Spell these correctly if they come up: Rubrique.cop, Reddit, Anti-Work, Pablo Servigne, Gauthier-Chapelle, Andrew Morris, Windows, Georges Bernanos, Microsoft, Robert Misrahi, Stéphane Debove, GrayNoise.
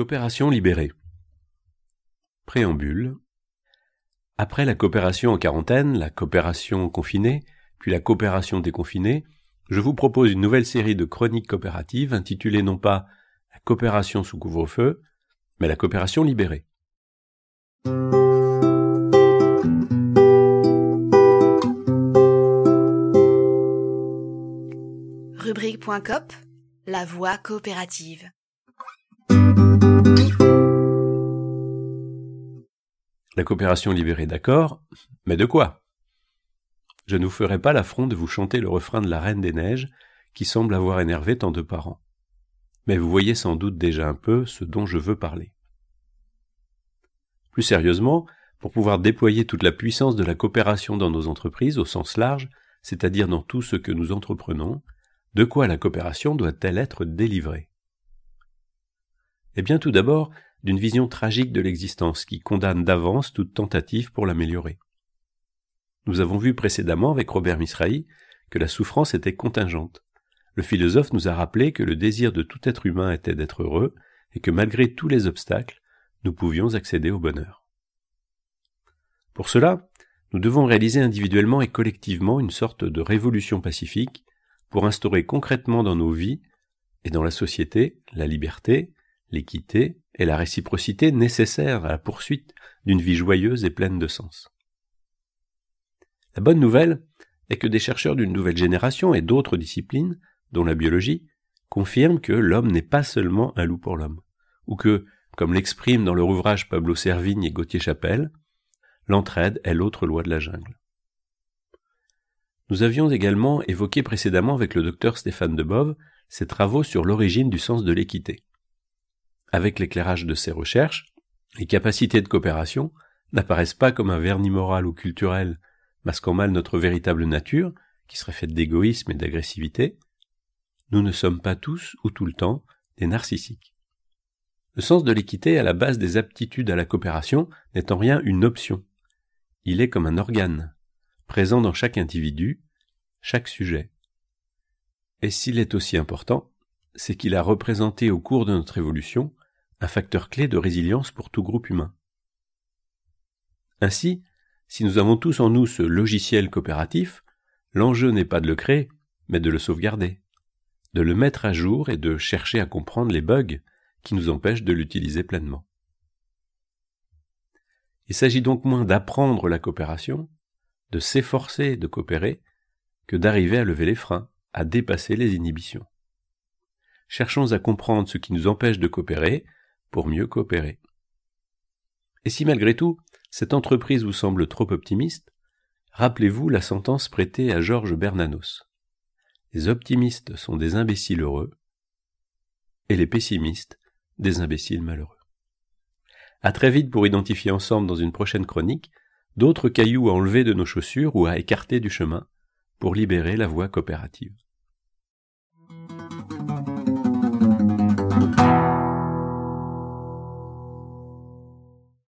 Coopération libérée. Préambule. Après la coopération en quarantaine, la coopération confinée, puis la coopération déconfinée, je vous propose une nouvelle série de chroniques coopératives intitulée non pas « La coopération sous couvre-feu », mais « La coopération libérée ». Rubrique.cop, la voie coopérative. La coopération libérée, d'accord, mais de quoi ? Je ne vous ferai pas l'affront de vous chanter le refrain de la Reine des Neiges, qui semble avoir énervé tant de parents. Mais vous voyez sans doute déjà un peu ce dont je veux parler. Plus sérieusement, pour pouvoir déployer toute la puissance de la coopération dans nos entreprises au sens large, c'est-à-dire dans tout ce que nous entreprenons, de quoi la coopération doit-elle être délivrée ? Eh bien tout d'abord, d'une vision tragique de l'existence qui condamne d'avance toute tentative pour l'améliorer. Nous avons vu précédemment avec Robert Misrahi que la souffrance était contingente. Le philosophe nous a rappelé que le désir de tout être humain était d'être heureux et que malgré tous les obstacles, nous pouvions accéder au bonheur. Pour cela, nous devons réaliser individuellement et collectivement une sorte de révolution pacifique pour instaurer concrètement dans nos vies et dans la société la liberté, l'équité et la réciprocité nécessaires à la poursuite d'une vie joyeuse et pleine de sens. La bonne nouvelle est que des chercheurs d'une nouvelle génération et d'autres disciplines, dont la biologie, confirment que l'homme n'est pas seulement un loup pour l'homme, ou que, comme l'expriment dans leur ouvrage Pablo Servigne et Gauthier-Chapelle, l'entraide est l'autre loi de la jungle. Nous avions également évoqué précédemment avec le docteur Stéphane Debove ses travaux sur l'origine du sens de l'équité. Avec l'éclairage de ses recherches, les capacités de coopération n'apparaissent pas comme un vernis moral ou culturel masquant mal notre véritable nature, qui serait faite d'égoïsme et d'agressivité. Nous ne sommes pas tous, ou tout le temps, des narcissiques. Le sens de l'équité à la base des aptitudes à la coopération n'est en rien une option. Il est comme un organe, présent dans chaque individu, chaque sujet. Et s'il est aussi important, c'est qu'il a représenté au cours de notre évolution un facteur clé de résilience pour tout groupe humain. Ainsi, si nous avons tous en nous ce logiciel coopératif, l'enjeu n'est pas de le créer, mais de le sauvegarder, de le mettre à jour et de chercher à comprendre les bugs qui nous empêchent de l'utiliser pleinement. Il s'agit donc moins d'apprendre la coopération, de s'efforcer de coopérer, que d'arriver à lever les freins, à dépasser les inhibitions. Cherchons à comprendre ce qui nous empêche de coopérer pour mieux coopérer. Et si malgré tout, cette entreprise vous semble trop optimiste, rappelez-vous la sentence prêtée à Georges Bernanos. Les optimistes sont des imbéciles heureux et les pessimistes des imbéciles malheureux. À très vite pour identifier ensemble dans une prochaine chronique d'autres cailloux à enlever de nos chaussures ou à écarter du chemin pour libérer la voie coopérative.